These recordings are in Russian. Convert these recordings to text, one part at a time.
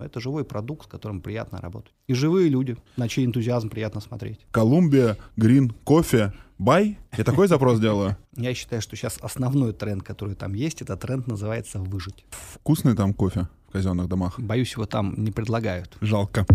Это живой продукт, с которым приятно работать. И живые люди, на чей энтузиазм приятно смотреть. Колумбия, грин, кофе, бай? Я такой запрос делаю. Я считаю, что сейчас основной тренд, который там есть, это тренд называется «выжить». Вкусный там кофе в казенных домах? Боюсь, его там не предлагают. Жалко.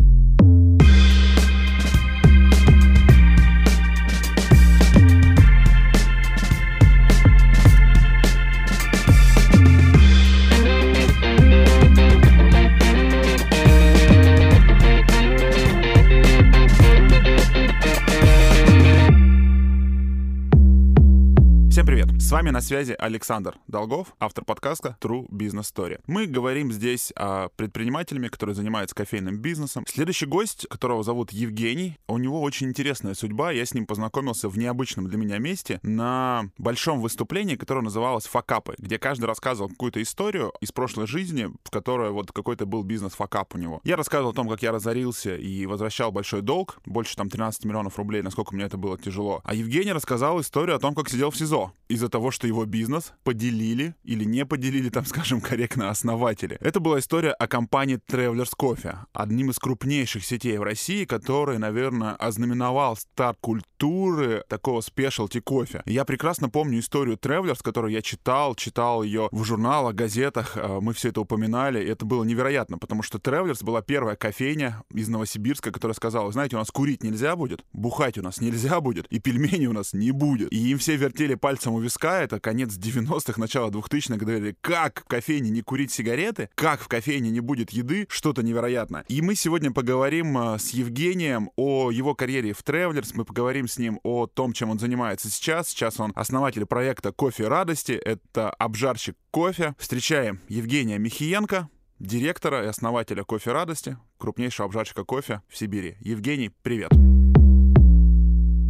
Всем привет! С вами на связи Александр Долгов, автор подкаста True Business Story. Мы говорим здесь о предпринимателях, которые занимаются кофейным бизнесом. Следующий гость, которого зовут Евгений, у него очень интересная судьба. Я с ним познакомился в необычном для меня месте на большом выступлении, которое называлось «Факапы», где каждый рассказывал какую-то историю из прошлой жизни, в которой вот какой-то был бизнес-факап у него. Я рассказывал о том, как я разорился и возвращал большой долг, больше там 13 миллионов рублей, насколько мне это было тяжело. А Евгений рассказал историю о том, как сидел в СИЗО. Из-за того, что его бизнес поделили или не поделили, там, скажем, корректно, основатели. Это была история о компании Traveler's Coffee, одним из крупнейших сетей в России, который, наверное, ознаменовал старт культуры такого спешлти кофе. Я прекрасно помню историю Travelers, которую я читал ее в журналах, газетах, мы все это упоминали, и это было невероятно, потому что Travelers была первая кофейня из Новосибирска, которая сказала: знаете, у нас курить нельзя будет, бухать у нас нельзя будет, и пельменей у нас не будет. И им все вертели пальцы у виска, это конец 90-х, начало 2000-х, говорили, как в кофейне не курить сигареты, как в кофейне не будет еды, что-то невероятное. И мы сегодня поговорим с Евгением о его карьере в Travelers, мы поговорим с ним о том, чем он занимается сейчас. Сейчас он основатель проекта «Кофе радости», это обжарщик кофе. Встречаем Евгения Михеенко, директора и основателя «Кофе радости», крупнейшего обжарщика кофе в Сибири. Евгений, привет!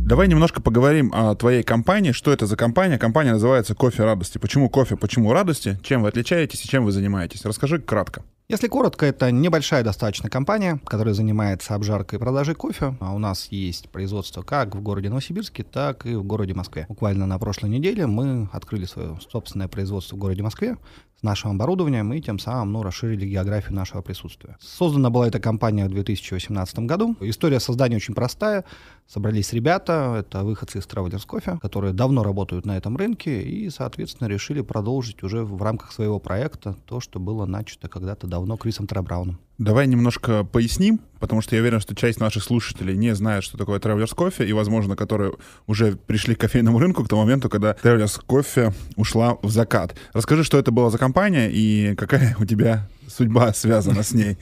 Давай немножко поговорим о твоей компании. Что это за компания? Компания называется «Кофе радости». Почему кофе, почему радости? Чем вы отличаетесь и чем вы занимаетесь? Расскажи кратко. Если коротко, это небольшая достаточно компания, которая занимается обжаркой и продажей кофе. У нас есть производство как в городе Новосибирске, так и в городе Москве. Буквально на прошлой неделе мы открыли свое собственное производство в городе Москве с нашим оборудованием и тем самым расширили географию нашего присутствия. Создана была эта компания в 2018 году. История создания очень простая. Собрались ребята, это выходцы из Traveler's Coffee, которые давно работают на этом рынке и, соответственно, решили продолжить уже в рамках своего проекта то, что было начато когда-то давно Крисом Тарабрауном. Давай немножко поясним, потому что я уверен, что часть наших слушателей не знает, что такое Traveler's Coffee, и, возможно, которые уже пришли к кофейному рынку к тому моменту, когда Traveler's Coffee ушла в закат. Расскажи, что это была за компания и какая у тебя судьба связана с ней.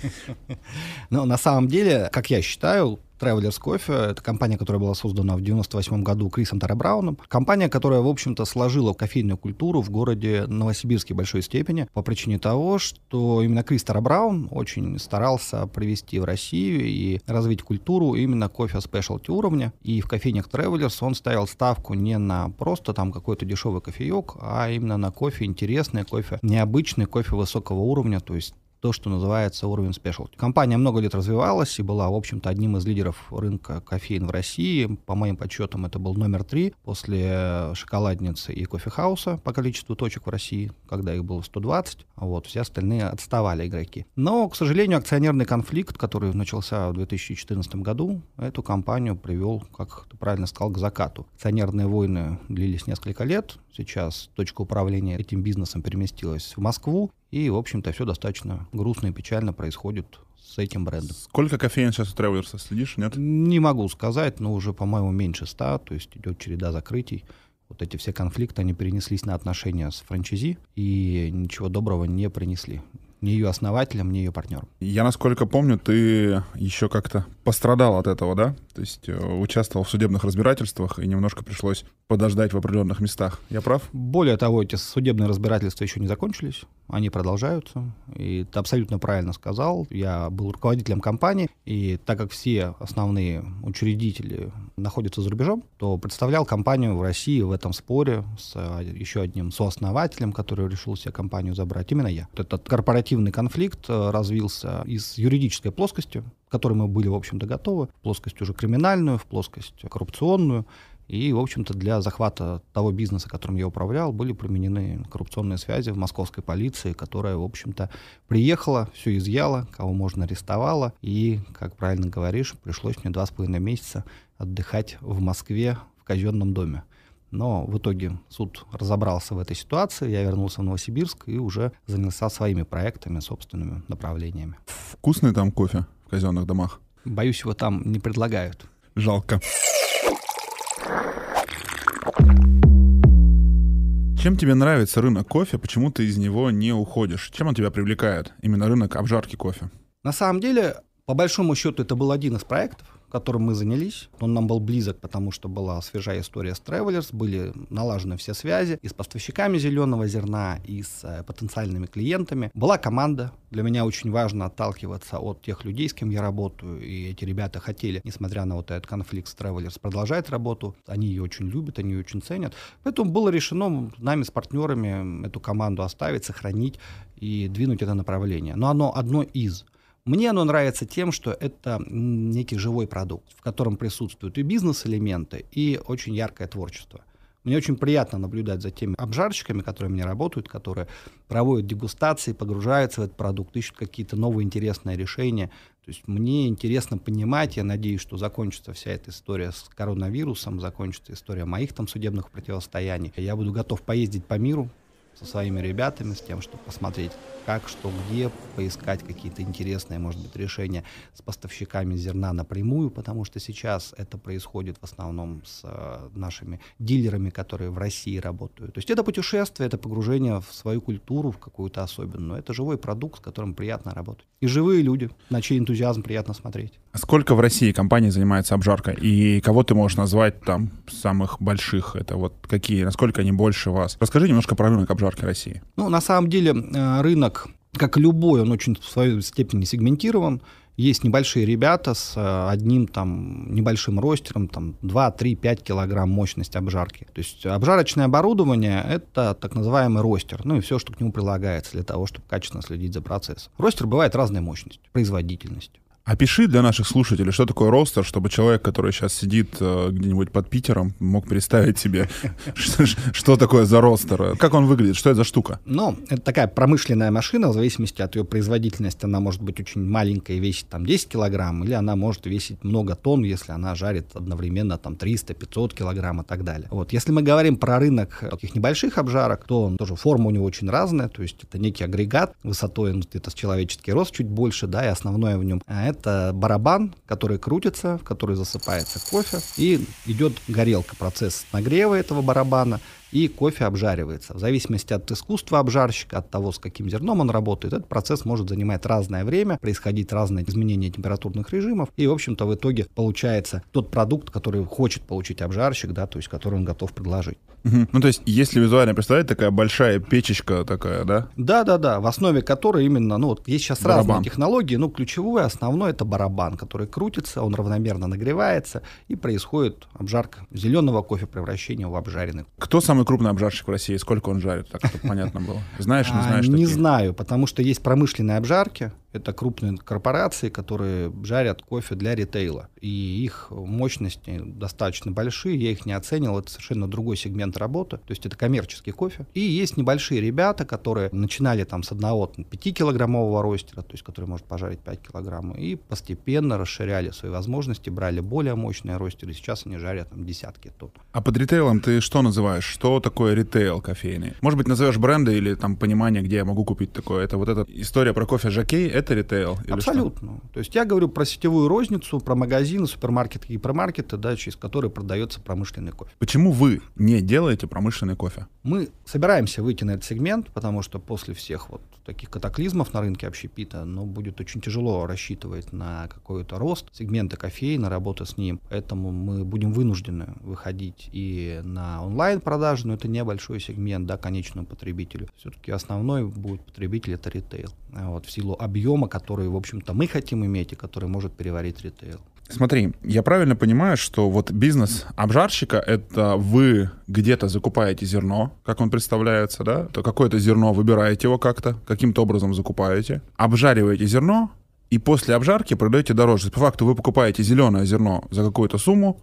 Ну, на самом деле, как я считаю, Traveler's Coffee — это компания, которая была создана в 1998 году Крисом Тарабрауном. Компания, которая, в общем-то, сложила кофейную культуру в городе Новосибирске в большой степени по причине того, что именно Крис Тарабраун очень старался привести в Россию и развить культуру именно кофе-спешлти уровня. И в кофейнях Travelers он ставил ставку не на просто там какой-то дешевый кофеек, а именно на кофе интересный, кофе необычный, кофе высокого уровня, то есть то, что называется уровень спешлти. Компания много лет развивалась и была, в общем-то, одним из лидеров рынка кофеин в России. По моим подсчетам, это был номер 3 после «Шоколадницы» и «Кофе-хауса» по количеству точек в России, когда их было 120. Вот, все остальные отставали игроки. Но, к сожалению, акционерный конфликт, который начался в 2014 году, эту компанию привел, как ты правильно сказал, к закату. Акционерные войны длились несколько лет. Сейчас точка управления этим бизнесом переместилась в Москву. И, в общем-то, все достаточно грустно и печально происходит с этим брендом. Сколько кофеин сейчас у Travelers, следишь, нет? Не могу сказать, но уже, по-моему, меньше 100, то есть идет череда закрытий. Вот эти все конфликты, они перенеслись на отношения с франчайзи и ничего доброго не принесли. Ни ее основателям, ни ее партнерам. Я, насколько помню, ты еще как-то пострадал от этого, да? То есть участвовал в судебных разбирательствах и немножко пришлось подождать в определенных местах. Я прав? Более того, эти судебные разбирательства еще не закончились. Они продолжаются. И ты абсолютно правильно сказал. Я был руководителем компании. И так как все основные учредители находятся за рубежом, то представлял компанию в России в этом споре с еще одним сооснователем, который решил себе компанию забрать. Именно я. Вот этот корпоративный конфликт развился из юридической плоскости, к которой мы были, в общем-то, готовы, в плоскость уже криминальную, в плоскость коррупционную. И, в общем-то, для захвата того бизнеса, которым я управлял, были применены коррупционные связи в московской полиции, которая, в общем-то, приехала, все изъяла, кого можно арестовала. И, как правильно говоришь, пришлось мне 2,5 месяца отдыхать в Москве в казенном доме. Но в итоге суд разобрался в этой ситуации, я вернулся в Новосибирск и уже занялся своими проектами, собственными направлениями. Вкусный там кофе в казенных домах? Боюсь, его там не предлагают. Жалко. Чем тебе нравится рынок кофе, почему ты из него не уходишь? Чем он тебя привлекает, именно рынок обжарки кофе? На самом деле, по большому счету, это был один из проектов, которым мы занялись. Он нам был близок, потому что была свежая история с Traveler's, были налажены все связи и с поставщиками зеленого зерна, и с потенциальными клиентами. Была команда. Для меня очень важно отталкиваться от тех людей, с кем я работаю. И эти ребята хотели, несмотря на вот этот конфликт с Traveler's, продолжать работу. Они ее очень любят, они ее очень ценят. Поэтому было решено нами с партнерами эту команду оставить, сохранить и двинуть это направление. Но оно одно из. Мне оно нравится тем, что это некий живой продукт, в котором присутствуют и бизнес-элементы, и очень яркое творчество. Мне очень приятно наблюдать за теми обжарщиками, которые у меня работают, которые проводят дегустации, погружаются в этот продукт, ищут какие-то новые интересные решения. То есть мне интересно понимать, я надеюсь, что закончится вся эта история с коронавирусом, закончится история моих там судебных противостояний. Я буду готов поездить по миру со своими ребятами, с тем, чтобы посмотреть, как, что, где, поискать какие-то интересные, может быть, решения с поставщиками зерна напрямую, потому что сейчас это происходит в основном с нашими дилерами, которые в России работают. То есть это путешествие, это погружение в свою культуру, в какую-то особенную. Это живой продукт, с которым приятно работать. И живые люди, на чей энтузиазм приятно смотреть. А сколько в России компаний занимается обжаркой? И кого ты можешь назвать там самых больших? Это вот какие, насколько они больше вас? Расскажи немножко про рынок обжарки России. Ну, на самом деле, рынок, как любой, он очень в своей степени сегментирован. Есть небольшие ребята с одним там небольшим ростером, там 2, 3, 5 килограмм мощность обжарки. То есть обжарочное оборудование — это так называемый ростер, ну и все, что к нему прилагается для того, чтобы качественно следить за процессом. Ростер бывает разной мощностью, производительностью. Опиши для наших слушателей, что такое ростер, чтобы человек, который сейчас сидит где-нибудь под Питером, мог представить себе, что такое за ростер, как он выглядит, что это за штука. Ну, это такая промышленная машина, в зависимости от ее производительности, она может быть очень маленькая, весит там 10 килограмм, или она может весить много тонн, если она жарит одновременно там 300-500 килограмм и так далее. Вот, если мы говорим про рынок таких небольших обжарок, то он тоже, форма у него очень разная, то есть это некий агрегат, высотой он где-то с человеческий рост чуть больше, да, и основное в нем — это барабан, который крутится, в который засыпается кофе, и идет горелка, процесс нагрева этого барабана, и кофе обжаривается. В зависимости от искусства обжарщика, от того, с каким зерном он работает, этот процесс может занимать разное время, происходить разные изменения температурных режимов, и, в общем-то, в итоге получается тот продукт, который хочет получить обжарщик, да, то есть который он готов предложить. Угу. Ну, то есть, если визуально представить, такая большая печечка такая, да? Да-да-да, в основе которой именно, ну, вот есть сейчас барабан. Разные технологии, но ключевое, основное — это барабан, который крутится, он равномерно нагревается, и происходит обжарка зеленого кофе, превращение в обжаренный. Кто самый крупный обжарщик в России? Сколько он жарит? Так, чтобы понятно было. Знаешь, не знаешь? Не знаю, потому что есть промышленные обжарки, это крупные корпорации, которые жарят кофе для ритейла. И их мощности достаточно большие, я их не оценил, это совершенно другой сегмент работы, то есть это коммерческий кофе. И есть небольшие ребята, которые начинали там с одного 5-килограммового ростера, то есть который может пожарить 5 килограмм, и постепенно расширяли свои возможности, брали более мощные ростеры, сейчас они жарят там десятки тонн. А под ритейлом ты что называешь? Что такое ритейл кофейный? Может быть, назовешь бренды или там понимание, где я могу купить такое? Это вот эта история про кофе Жокей, это ритейл? Абсолютно. То есть я говорю про сетевую розницу, про магазины, супермаркеты и гипермаркеты, да, через которые продается промышленный кофе. Почему вы не делаете промышленный кофе? Мы собираемся выйти на этот сегмент, потому что после всех вот таких катаклизмов на рынке общепита, ну, будет очень тяжело рассчитывать на какой-то рост сегмента кофеина, работу с ним. Поэтому мы будем вынуждены выходить и на онлайн-продажи, но это небольшой сегмент, да, конечному потребителю. Все-таки основной будет потребитель — это ритейл. Вот, в силу объема, который, в общем-то, мы хотим иметь и который может переварить ритейл. Смотри, я правильно понимаю, что вот бизнес обжарщика — это вы где-то закупаете зерно, как он представляется, да? То какое-то зерно, выбираете его как-то, каким-то образом закупаете, обжариваете зерно и после обжарки продаете дороже. По факту вы покупаете зеленое зерно за какую-то сумму,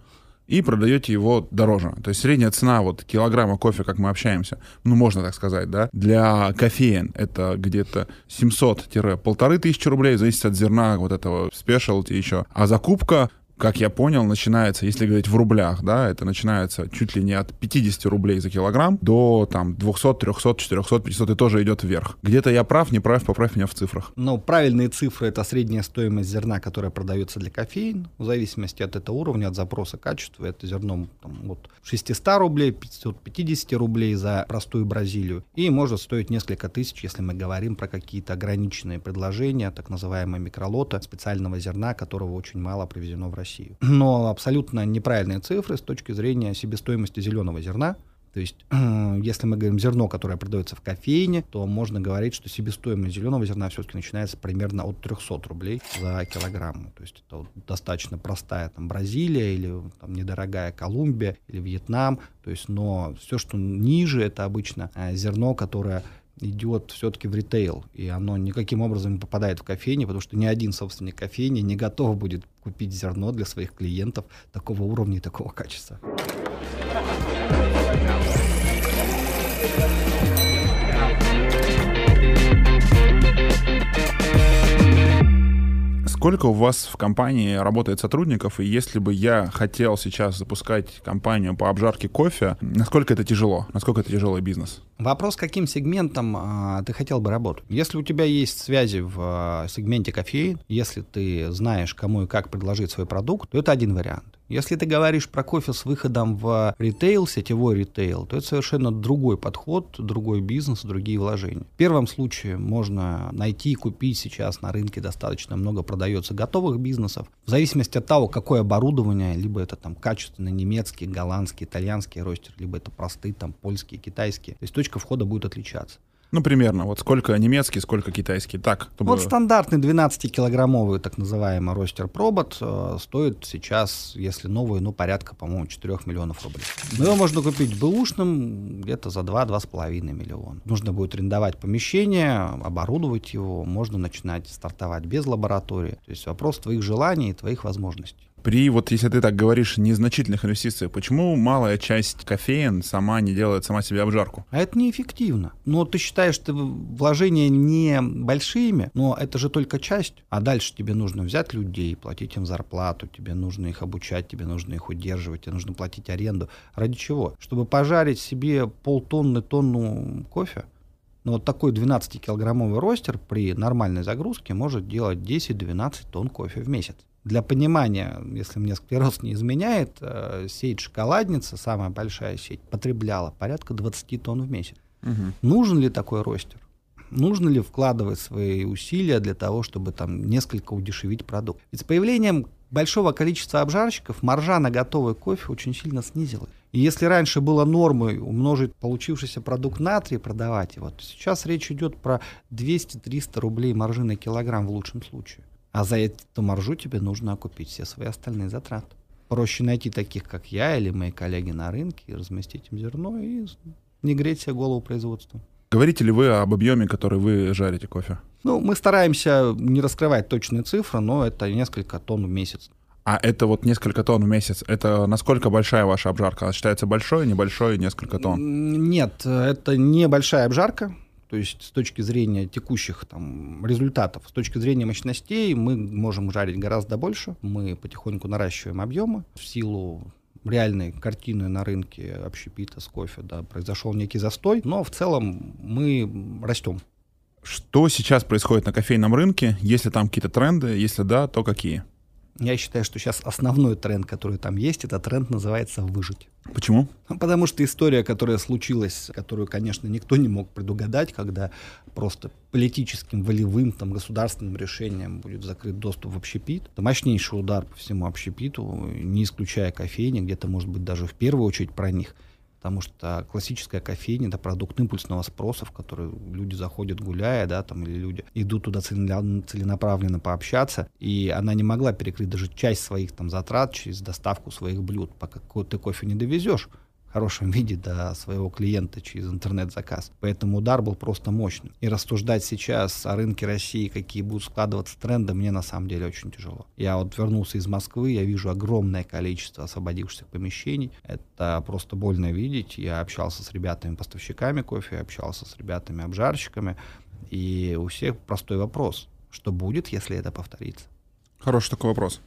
и продаете его дороже. То есть средняя цена вот килограмма кофе, как мы общаемся, ну, можно так сказать, да, для кофеен это где-то 700-1500 рублей, зависит от зерна вот этого спешалти еще. А закупка, как я понял, начинается, если говорить в рублях, да, это начинается чуть ли не от 50 рублей за килограмм до там 200, 300, 400, 500 и тоже идет вверх. Где-то я прав, не прав, поправь меня в цифрах. Но правильные цифры — это средняя стоимость зерна, которая продается для кофеин. В зависимости от этого уровня, от запроса качества, это зерно там, от 600 рублей, 550 рублей за простую Бразилию. И может стоить несколько тысяч, если мы говорим про какие-то ограниченные предложения, так называемые микролота, специального зерна, которого очень мало привезено в Россию. Но абсолютно неправильные цифры с точки зрения себестоимости зеленого зерна. То есть, если мы говорим зерно, которое продается в кофейне, то можно говорить, что себестоимость зеленого зерна все-таки начинается примерно от 300 рублей за килограмм. То есть, это вот достаточно простая там Бразилия или там недорогая Колумбия или Вьетнам. То есть, но все, что ниже, это обычно зерно, которое идет все-таки в ритейл, и оно никаким образом не попадает в кофейни, потому что ни один собственник кофейни не готов будет купить зерно для своих клиентов такого уровня и такого качества. Сколько у вас в компании работает сотрудников, и если бы я хотел сейчас запускать компанию по обжарке кофе, насколько это тяжело? Насколько это тяжелый бизнес? Вопрос, каким сегментом ты хотел бы работать. Если у тебя есть связи в сегменте кофеин, если ты знаешь, кому и как предложить свой продукт, то это один вариант. Если ты говоришь про кофе с выходом в ритейл, сетевой ритейл, то это совершенно другой подход, другой бизнес, другие вложения. В первом случае можно найти и купить сейчас на рынке достаточно много продается готовых бизнесов. В зависимости от того, какое оборудование, либо это там качественно немецкий, голландский, итальянский ростер, либо это простые там польские, китайские. То есть точка входа будет отличаться. Ну, примерно. Вот сколько немецкий, сколько китайский. Так, чтобы... Вот стандартный 12-килограммовый, так называемый, ростер-пробот стоит сейчас, если новый, ну, порядка, по-моему, 4 миллионов рублей. Но его можно купить бэушным где-то за 2-2,5 миллиона. Нужно будет арендовать помещение, оборудовать его. Можно начинать стартовать без лаборатории. То есть вопрос твоих желаний и твоих возможностей. При, вот если ты так говоришь, незначительных инвестициях, почему малая часть кофеен сама не делает сама себе обжарку? А это неэффективно. Но ты считаешь, что вложения не большими, но это же только часть. А дальше тебе нужно взять людей, платить им зарплату, тебе нужно их обучать, тебе нужно их удерживать, тебе нужно платить аренду. Ради чего? Чтобы пожарить себе полтонны, тонну кофе? Но вот такой 12-килограммовый ростер при нормальной загрузке может делать 10-12 тонн кофе в месяц. Для понимания, если мне склероз не изменяет, сеть «Шоколадница», самая большая сеть, потребляла порядка 20 тонн в месяц. Угу. Нужен ли такой ростер? Нужно ли вкладывать свои усилия для того, чтобы там несколько удешевить продукт? Ведь с появлением большого количества обжарщиков маржа на готовый кофе очень сильно снизилась. И если раньше было нормой умножить получившийся продукт на 3 и продавать его, то сейчас речь идет про 200-300 рублей маржи на килограмм в лучшем случае. А за эту маржу тебе нужно окупить все свои остальные затраты. Проще найти таких, как я или мои коллеги на рынке, и разместить им зерно, и не греть себе голову производством. Говорите ли вы об объеме, который вы жарите кофе? Ну, мы стараемся не раскрывать точные цифры, но это несколько тонн в месяц. А это вот несколько тонн в месяц, это насколько большая ваша обжарка? Она считается большой, небольшой, несколько тонн? Нет, это небольшая обжарка. То есть с точки зрения текущих там результатов, с точки зрения мощностей мы можем жарить гораздо больше. Мы потихоньку наращиваем объемы в силу реальной картины на рынке общепита с кофе. Да, произошел некий застой, но в целом мы растем. Что сейчас происходит на кофейном рынке? Есть ли там какие-то тренды? Если да, то какие? Я считаю, что сейчас основной тренд, который там есть, этот тренд называется «выжить». Почему? Потому что история, которая случилась, которую, конечно, никто не мог предугадать, когда просто политическим, волевым, там, государственным решением будет закрыт доступ в общепит. Это мощнейший удар по всему общепиту, не исключая кофейни, где-то, может быть, даже в первую очередь про них. Потому что классическая кофейня — это продукт импульсного спроса, в который люди заходят, гуляя, да, там, или люди идут туда целенаправленно пообщаться, и она не могла перекрыть даже часть своих там затрат через доставку своих блюд, пока ты кофе не довезешь. хорошем виде до своего клиента через интернет-заказ. Поэтому удар был просто мощным. И рассуждать сейчас о рынке России, какие будут складываться тренды, мне на самом деле очень тяжело. Я вот вернулся из Москвы, я вижу огромное количество освободившихся помещений. Это просто больно видеть. Я общался с ребятами-поставщиками кофе, общался с ребятами-обжарщиками. И у всех простой вопрос. Что будет, если это повторится? Хороший такой вопрос.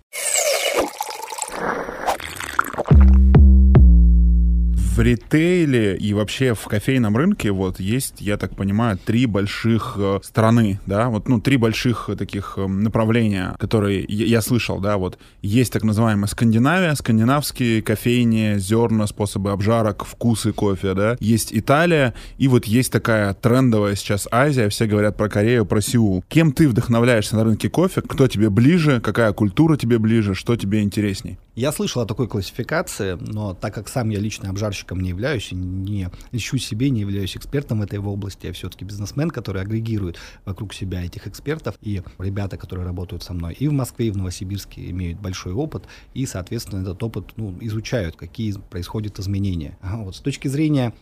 В ритейле и вообще в кофейном рынке вот есть, я так понимаю, три больших страны, да, вот, ну, три больших таких направления, которые я слышал, да, вот есть так называемая Скандинавия, скандинавские кофейни, зерна, способы обжарок, вкусы кофе, да, есть Италия, и вот есть такая трендовая сейчас Азия, все говорят про Корею, про Сеул. Кем ты вдохновляешься на рынке кофе, кто тебе ближе, какая культура тебе ближе, что тебе интересней? Я слышал о такой классификации, но так как сам я лично обжарщиком не являюсь, не ищу себе, не являюсь экспертом в этой области, я все-таки бизнесмен, который агрегирует вокруг себя этих экспертов, и ребята, которые работают со мной и в Москве, и в Новосибирске, имеют большой опыт, и, соответственно, этот опыт, ну, изучают, какие происходят изменения. Вот, с точки зрения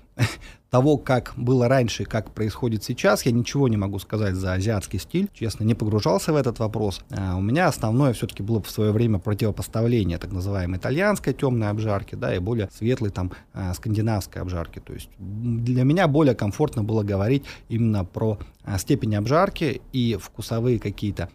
того, как было раньше, как происходит сейчас, я ничего не могу сказать за азиатский стиль. Честно, не погружался в этот вопрос. У меня основное все-таки было в свое время противопоставление так называемой итальянской темной обжарки, да, и более светлой там скандинавской обжарки. То есть для меня более комфортно было говорить именно про степень обжарки и вкусовые какие-то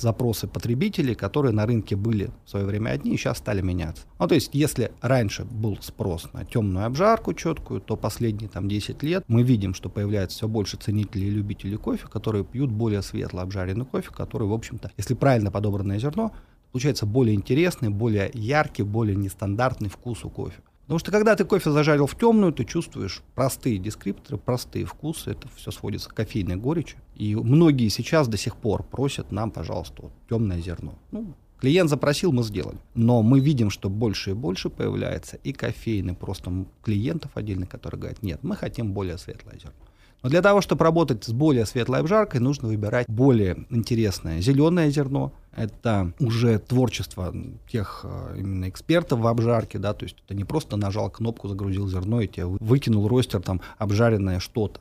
запросы потребителей, которые на рынке были в свое время одни и сейчас стали меняться. Ну, то есть, если раньше был спрос на темную обжарку четкую, то последние там 10 лет мы видим, что появляется все больше ценителей и любителей кофе, которые пьют более светло обжаренный кофе, который, в общем-то, если правильно подобранное зерно, получается более интересный, более яркий, более нестандартный вкус у кофе. Потому что когда ты кофе зажарил в темную, ты чувствуешь простые дескрипторы, простые вкусы, это все сводится к кофейной горечи. И многие сейчас до сих пор просят нам, пожалуйста, вот, темное зерно. Ну, клиент запросил, мы сделали. Но мы видим, что больше и больше появляется и кофейный, просто клиентов отдельных, которые говорят, нет, мы хотим более светлое зерно. Но для того, чтобы работать с более светлой обжаркой, нужно выбирать более интересное зеленое зерно. Это уже творчество тех именно экспертов в обжарке, да, то есть это не просто нажал кнопку, загрузил зерно и тебе выкинул ростер там обжаренное что-то.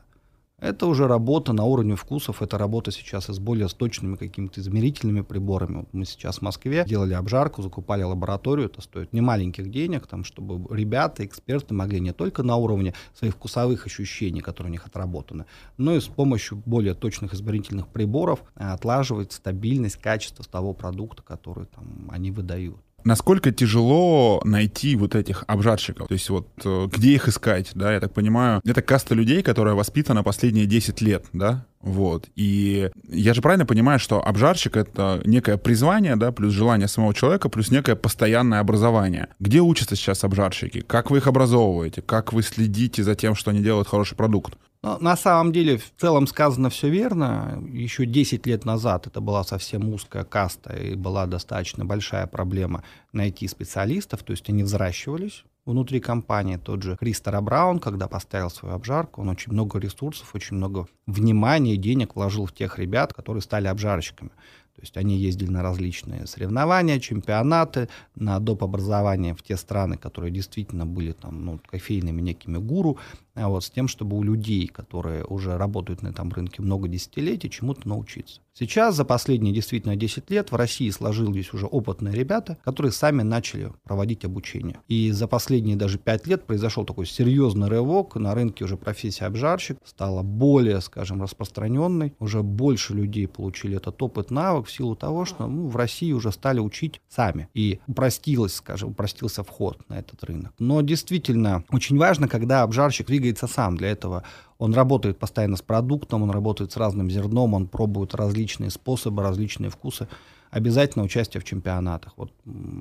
Это уже работа на уровне вкусов, это работа сейчас и с более точными какими-то измерительными приборами. Вот мы сейчас в Москве делали обжарку, закупали лабораторию, это стоит немаленьких денег, там, чтобы ребята, эксперты могли не только на уровне своих вкусовых ощущений, которые у них отработаны, но и с помощью более точных измерительных приборов отлаживать стабильность, качество того продукта, который там они выдают. Насколько тяжело найти вот этих обжарщиков? То есть вот где их искать, да, я так понимаю, это каста людей, которая воспитана последние 10 лет, да? Вот. И я же правильно понимаю, что обжарщик — это некое призвание, да, плюс желание самого человека, плюс некое постоянное образование. Где учатся сейчас обжарщики? Как вы их образовываете? Как вы следите за тем, что они делают хороший продукт? Ну, на самом деле, в целом сказано все верно. Еще 10 лет назад это была совсем узкая каста, и была достаточно большая проблема найти специалистов, то есть они взращивались. Внутри компании тот же Крис Тарабраун, когда поставил свою обжарку, он очень много ресурсов, очень много внимания и денег вложил в тех ребят, которые стали обжарщиками. То есть они ездили на различные соревнования, чемпионаты, на доп. Образование в те страны, которые действительно были там, ну, кофейными некими гуру, вот, с тем, чтобы у людей, которые уже работают на этом рынке много десятилетий, чему-то научиться. Сейчас за последние действительно 10 лет в России сложились уже опытные ребята, которые сами начали проводить обучение. И за последние даже 5 лет произошел такой серьезный рывок. На рынке уже профессия обжарщик стала более, скажем, распространенной. Уже больше людей получили этот опыт, навык в силу того, что в России уже стали учить сами. И упростился вход на этот рынок. Но действительно очень важно, когда обжарщик двигается сам. Для этого он работает постоянно с продуктом, он работает с разным зерном, он пробует различные способы, различные вкусы. Обязательно участие в чемпионатах. Вот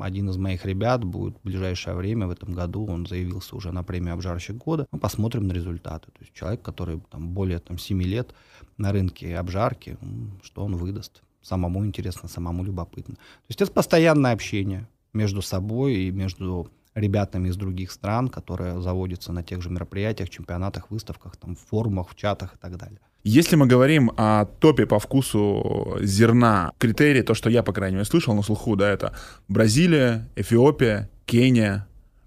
один из моих ребят будет в ближайшее время, в этом году, он заявился уже на премию «Обжарщик года». Мы посмотрим на результаты. То есть человек, который там, более 7 лет на рынке обжарки, что он выдаст. Самому интересно, самому любопытно. То есть это постоянное общение между собой и между ребятами из других стран, которые заводятся на тех же мероприятиях, чемпионатах, выставках, там, форумах, в чатах и так далее. Если мы говорим о топе по вкусу зерна, критерии, то, что я, по крайней мере, слышал на слуху, да, это Бразилия, Эфиопия, Кения,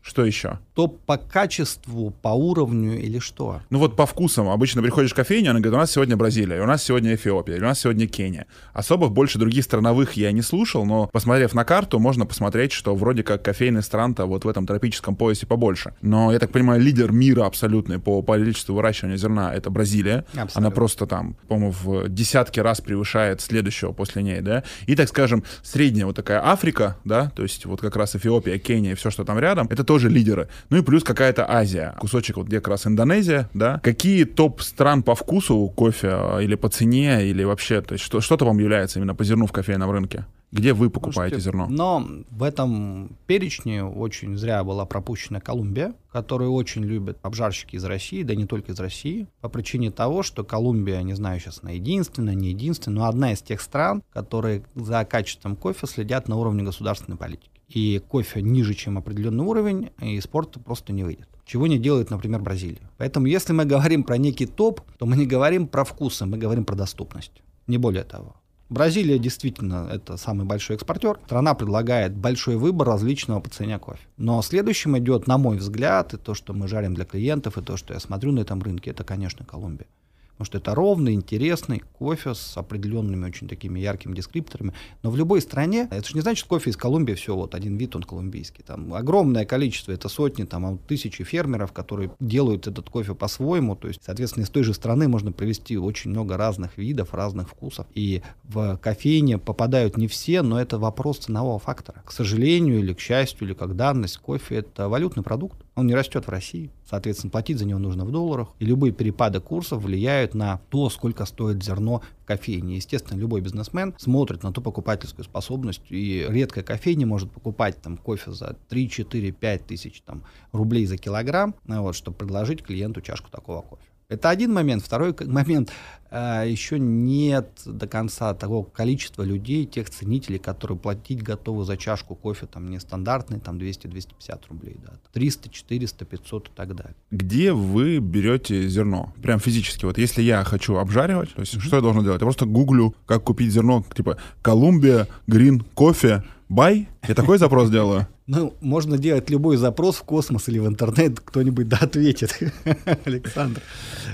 Что еще? Топ по качеству, по уровню или что? Ну вот по вкусам. Обычно приходишь в кофейню, она говорит, у нас сегодня Бразилия, у нас сегодня Эфиопия, у нас сегодня Кения. Особо больше других страновых я не слушал, но посмотрев на карту, можно посмотреть, что вроде как кофейных стран-то вот в этом тропическом поясе побольше. Но, я так понимаю, лидер мира абсолютный по количеству выращивания зерна — это Бразилия. Абсолютно. Она просто там, по-моему, в десятки раз превышает следующего после ней, да? И, так скажем, средняя вот такая Африка, да, то есть вот как раз Эфиопия, Кения и все, что там рядом, это тоже лидеры. Ну и плюс какая-то Азия. Кусочек вот где как раз Индонезия, да? Какие топ стран по вкусу кофе или по цене, или вообще, то есть что-то вам является именно по зерну в кофейном рынке? Где вы покупаете зерно? Но в этом перечне очень зря была пропущена Колумбия, которую очень любят обжарщики из России, да не только из России, по причине того, что Колумбия, не знаю сейчас, она единственная, не единственная, но одна из тех стран, которые за качеством кофе следят на уровне государственной политики. И кофе ниже, чем определенный уровень, и из порта просто не выйдет. Чего не делает, например, Бразилия. Поэтому если мы говорим про некий топ, то мы не говорим про вкусы, мы говорим про доступность. Не более того. Бразилия действительно это самый большой экспортер. Страна предлагает большой выбор различного по цене кофе. Но следующим идет, на мой взгляд, и то, что мы жарим для клиентов, и то, что я смотрю на этом рынке, это, конечно, Колумбия. Потому что это ровный, интересный кофе с определенными очень такими яркими дескрипторами. Но в любой стране, это же не значит, что кофе из Колумбии, все, вот один вид, он колумбийский. Там огромное количество, это сотни, там тысячи фермеров, которые делают этот кофе по-своему. То есть, соответственно, из той же страны можно привезти очень много разных видов, разных вкусов. И в кофейне попадают не все, но это вопрос ценового фактора. К сожалению или к счастью, или как данность, кофе — это валютный продукт. Он не растет в России, соответственно, платить за него нужно в долларах. И любые перепады курсов влияют на то, сколько стоит зерно в кофейне. Естественно, любой бизнесмен смотрит на ту покупательскую способность. И редкая кофейня может покупать там, кофе за 3-4-5 тысяч там, рублей за килограмм, вот, чтобы предложить клиенту чашку такого кофе. Это один момент. Второй момент. Еще нет до конца того количества людей, тех ценителей, которые платить готовы за чашку кофе там нестандартный, там 200-250 рублей, да, 300, 400, 500 и так далее. Где вы берете зерно? Прям физически. Вот если я хочу обжаривать, то есть что я должен делать? Я просто гуглю, как купить зерно, типа Колумбия, грин, кофе, бай. Я такой запрос делаю. Ну, можно делать любой запрос в космос или в интернет, кто-нибудь да ответит, Александр.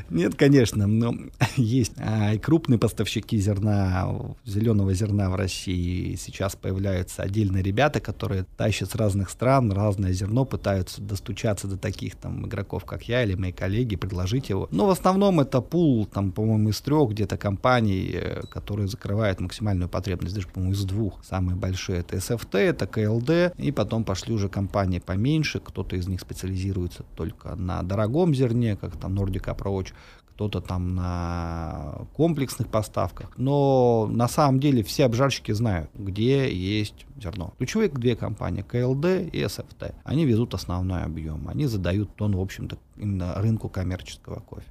Нет, конечно, но есть и крупные поставщики зерна, зеленого зерна в России. Сейчас появляются отдельные ребята, которые тащат с разных стран разное зерно, пытаются достучаться до таких там игроков, как я или мои коллеги, предложить его. Но в основном это пул, там, по-моему, из 3 где-то компаний, которые закрывают максимальную потребность, даже, по-моему, из 2. Самые большие — это СФТ, это КЛД, и потом пошли уже компании поменьше, кто-то из них специализируется только на дорогом зерне, как там Nordic approach, кто-то там на комплексных поставках. Но на самом деле все обжарщики знают, где есть зерно. Ключевые 2 компании, КЛД и СФТ, они везут основной объем, они задают тон, в общем-то, именно рынку коммерческого кофе.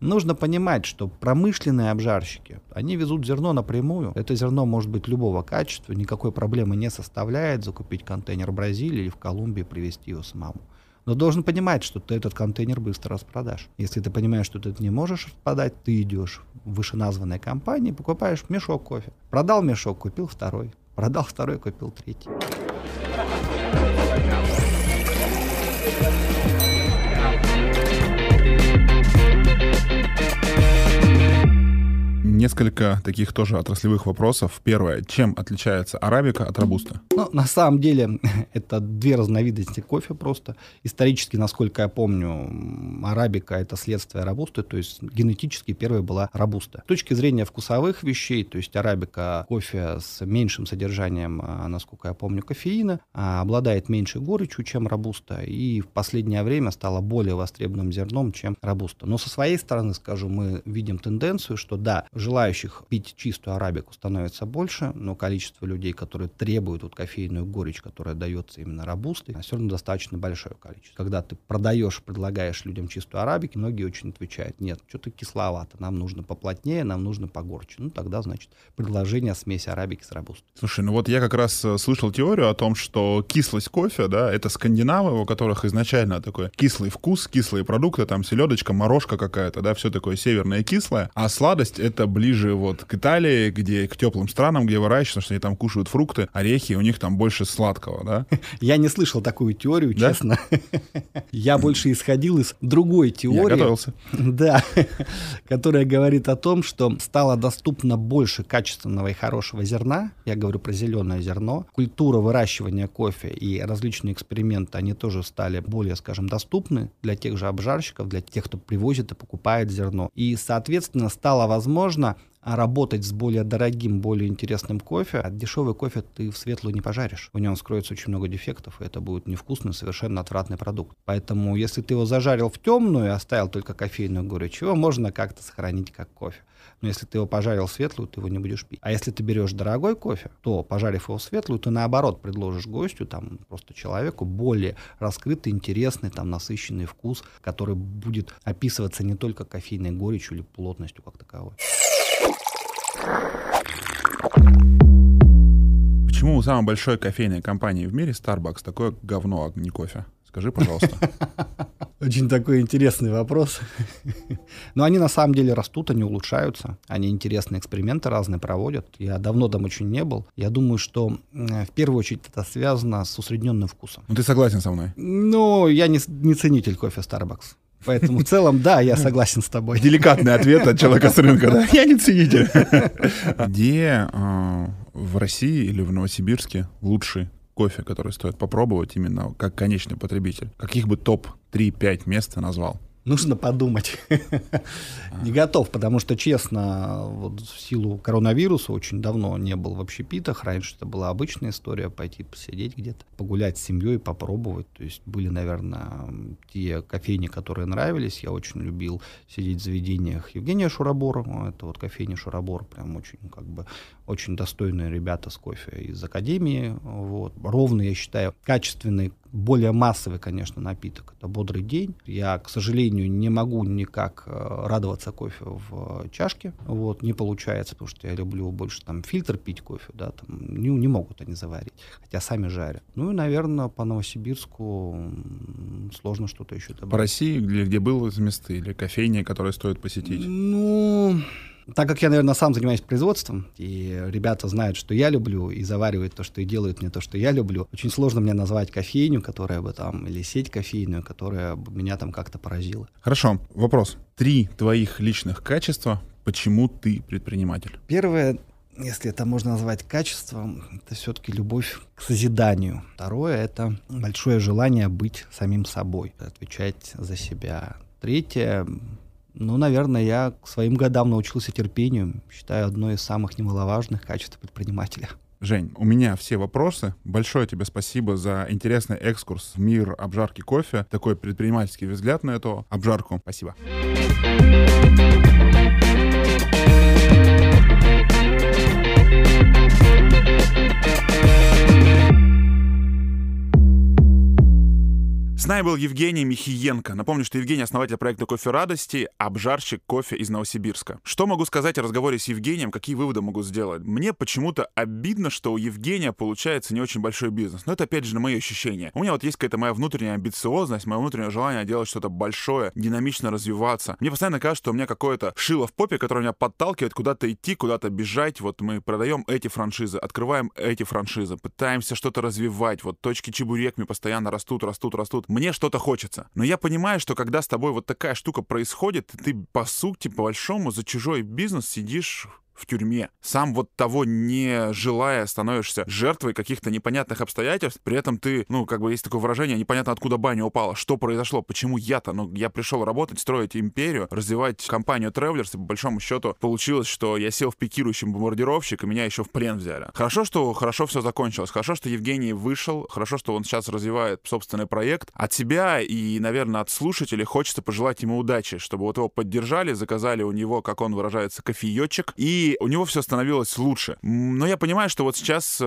Нужно понимать, что промышленные обжарщики, они везут зерно напрямую. Это зерно может быть любого качества, никакой проблемы не составляет закупить контейнер в Бразилии или в Колумбии, привезти его самому. Но должен понимать, что ты этот контейнер быстро распродашь. Если ты понимаешь, что ты это не можешь распродать, ты идешь в вышеназванные компании, покупаешь мешок кофе. Продал мешок, купил 2. Продал 2, купил 3. Несколько таких тоже отраслевых вопросов. Первое. Чем отличается арабика от робуста? Ну, на самом деле, это 2 разновидности кофе просто. Исторически, насколько я помню, арабика — это следствие робусты, то есть генетически первая была робуста. С точки зрения вкусовых вещей, то есть арабика — кофе с меньшим содержанием, насколько я помню, кофеина, обладает меньшей горечью, чем робуста, и в последнее время стала более востребованным зерном, чем робуста. Но со своей стороны, скажу, мы видим тенденцию, что да, желающих пить чистую арабику становится больше, но количество людей, которые требуют вот кофейную горечь, которая дается именно робустой, все равно достаточно большое количество. Когда ты продаешь, предлагаешь людям чистую арабику, многие очень отвечают: нет, что-то кисловато, нам нужно поплотнее, нам нужно погорче. Ну, тогда, значит, предложение смеси арабики с робустой. Слушай, ну вот я как раз слышал теорию о том, что кислость кофе, да, это скандинавы, у которых изначально такой кислый вкус, кислые продукты, там селедочка, морожка какая-то, да, все такое северное кислое, а сладость — это ближе вот к Италии, где к теплым странам, где выращивают, потому что они там кушают фрукты, орехи, у них там больше сладкого, да? Я не слышал такую теорию, да? Честно. Я больше исходил из другой теории. Я готовился. Да, которая говорит о том, что стало доступно больше качественного и хорошего зерна. Я говорю про зеленое зерно. Культура выращивания кофе и различные эксперименты, они тоже стали более, скажем, доступны для тех же обжарщиков, для тех, кто привозит и покупает зерно. И, соответственно, стало возможно работать с более дорогим, более интересным кофе. А дешевый кофе ты в светлую не пожаришь. У него скроется очень много дефектов, и это будет невкусный, совершенно отвратный продукт. Поэтому, если ты его зажарил в темную и оставил только кофейную горечь, его можно как-то сохранить как кофе. Но если ты его пожарил в светлую, ты его не будешь пить. А если ты берешь дорогой кофе, то, пожарив его в светлую, ты, наоборот, предложишь гостю, там, просто человеку, более раскрытый, интересный, там, насыщенный вкус, который будет описываться не только кофейной горечью или плотностью как таковой. Почему у самой большой кофейной компании в мире, Starbucks, такое говно, а не кофе? Скажи, пожалуйста. Очень такой интересный вопрос. Но они на самом деле растут, они улучшаются. Они интересные эксперименты разные проводят. Я давно там очень не был. Я думаю, что в первую очередь это связано с усредненным вкусом. Ну, ты согласен со мной? Ну, я не ценитель кофе Starbucks. Поэтому в целом, да, я согласен с тобой. Деликатный ответ от человека с рынка. Да? Я не ценитель. Где в России или в Новосибирске лучший кофе, который стоит попробовать именно как конечный потребитель? Каких бы топ-3-5 мест ты назвал? Нужно подумать. Не готов, потому что, честно, вот в силу коронавируса очень давно не был в общепитах. Раньше это была обычная история, пойти посидеть где-то, погулять с семьей, попробовать. То есть были, наверное, те кофейни, которые нравились. Я очень любил сидеть в заведениях Евгения Шурабора. Это вот кофейня Шурабор, прям очень, как бы, очень достойные ребята с кофе из академии. Вот. Ровно, я считаю, качественный, более массовый, конечно, напиток — это «Бодрый день». Я, к сожалению, не могу никак радоваться кофе в чашке. Вот, не получается, потому что я люблю больше там фильтр пить кофе, да, там не могут они заварить, хотя сами жарят. Ну и, наверное, по Новосибирску сложно что-то еще добавить. По России, где было места или кофейни, которые стоит посетить? Ну... Так как я, наверное, сам занимаюсь производством, и ребята знают, что я люблю, и заваривают то, что и делают мне то, что я люблю, очень сложно мне назвать кофейню, которая бы там, или сеть кофейную, которая бы меня там как-то поразила. Хорошо. Вопрос. 3 твоих личных качества. Почему ты предприниматель? Первое, если это можно назвать качеством, это все-таки любовь к созиданию. Второе — это большое желание быть самим собой, отвечать за себя. Третье — ну, наверное, я к своим годам научился терпению. Считаю, одной из самых немаловажных качеств предпринимателя. Жень, у меня все вопросы. Большое тебе спасибо за интересный экскурс в мир обжарки кофе. Такой предпринимательский взгляд на эту обжарку. Спасибо. С нами был Евгений Михеенко. Напомню, что Евгений — основатель проекта «Кофе радости», обжарщик кофе из Новосибирска. Что могу сказать о разговоре с Евгением, какие выводы могу сделать? Мне почему-то обидно, что у Евгения получается не очень большой бизнес. Но это, опять же, мои ощущения. У меня вот есть какая-то моя внутренняя амбициозность, мое внутреннее желание делать что-то большое, динамично развиваться. Мне постоянно кажется, что у меня какое-то шило в попе, которое меня подталкивает куда-то идти, куда-то бежать. Вот мы продаем эти франшизы, открываем эти франшизы, пытаемся что-то развивать. Вот точки чебурек мне постоянно растут. Мне что-то хочется. Но я понимаю, что когда с тобой вот такая штука происходит, ты, по сути, по большому, за чужой бизнес сидишь в тюрьме. Сам вот того не желая становишься жертвой каких-то непонятных обстоятельств. При этом ты, ну, как бы есть такое выражение, непонятно откуда баня упала. Что произошло? Почему я-то? Ну, я пришел работать, строить империю, развивать компанию Traveler's, и по большому счету получилось, что я сел в пикирующем бомбардировщик, и меня еще в плен взяли. Хорошо, что хорошо все закончилось. Хорошо, что Евгений вышел. Хорошо, что он сейчас развивает собственный проект. От себя и, наверное, от слушателей хочется пожелать ему удачи, чтобы вот его поддержали, заказали у него, как он выражается, кофеечек, и у него все становилось лучше. Но я понимаю, что вот сейчас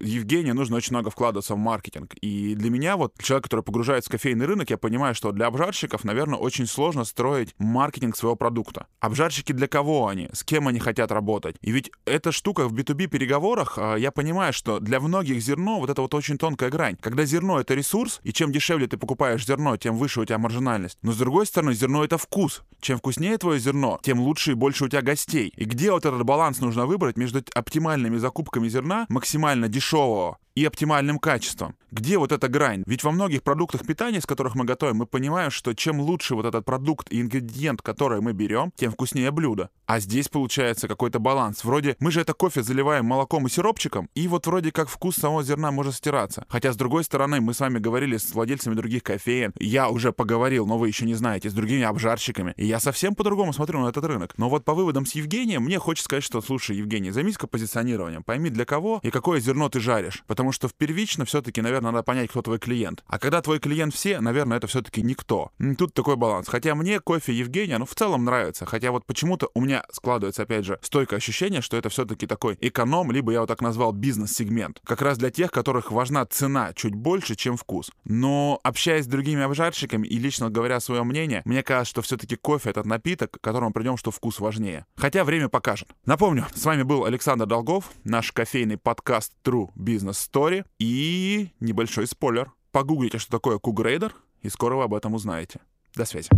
Евгения, нужно очень много вкладываться в маркетинг. И для меня, вот человек, который погружается в кофейный рынок, я понимаю, что для обжарщиков, наверное, очень сложно строить маркетинг своего продукта. Обжарщики для кого они? С кем они хотят работать? И ведь эта штука в B2B переговорах, я понимаю, что для многих зерно, вот это вот очень тонкая грань. Когда зерно — это ресурс, и чем дешевле ты покупаешь зерно, тем выше у тебя маржинальность. Но с другой стороны, зерно — это вкус. Чем вкуснее твое зерно, тем лучше и больше у тебя гостей. И где вот этот баланс нужно выбрать между оптимальными закупками зерна, максимально дешевого, и оптимальным качеством? Где вот эта грань? Ведь во многих продуктах питания, с которых мы готовим, мы понимаем, что чем лучше вот этот продукт и ингредиент, который мы берем, тем вкуснее блюдо. А здесь получается какой-то баланс. Вроде мы же это кофе заливаем молоком и сиропчиком, и вот вроде как вкус самого зерна может стираться. Хотя, с другой стороны, мы с вами говорили с владельцами других кофеен. Я уже поговорил, но вы еще не знаете, с другими обжарщиками. И я совсем по-другому смотрю на этот рынок. Но вот по выводам с Евгением, мне хочется сказать, что, слушай, Евгений, займись-ка позиционированием. Пойми, для кого и какое зерно ты жаришь. Потому что первично все-таки, наверное, надо понять, кто твой клиент. А когда твой клиент все, наверное, это все-таки никто. Тут такой баланс. Хотя мне кофе Евгения, ну, в целом нравится. Хотя вот почему-то у меня складывается, опять же, стойкое ощущение, что это все-таки такой эконом, либо я вот так назвал бизнес-сегмент. Как раз для тех, которых важна цена чуть больше, чем вкус. Но общаясь с другими обжарщиками и лично говоря свое мнение, мне кажется, что все-таки кофе — этот напиток, к которому придем, что вкус важнее. Хотя время покажет. Напомню, с вами был Александр Долгов, наш кофейный подкаст True Business Story. И небольшой спойлер. Погуглите, что такое Кугрейдер, и скоро вы об этом узнаете. До связи.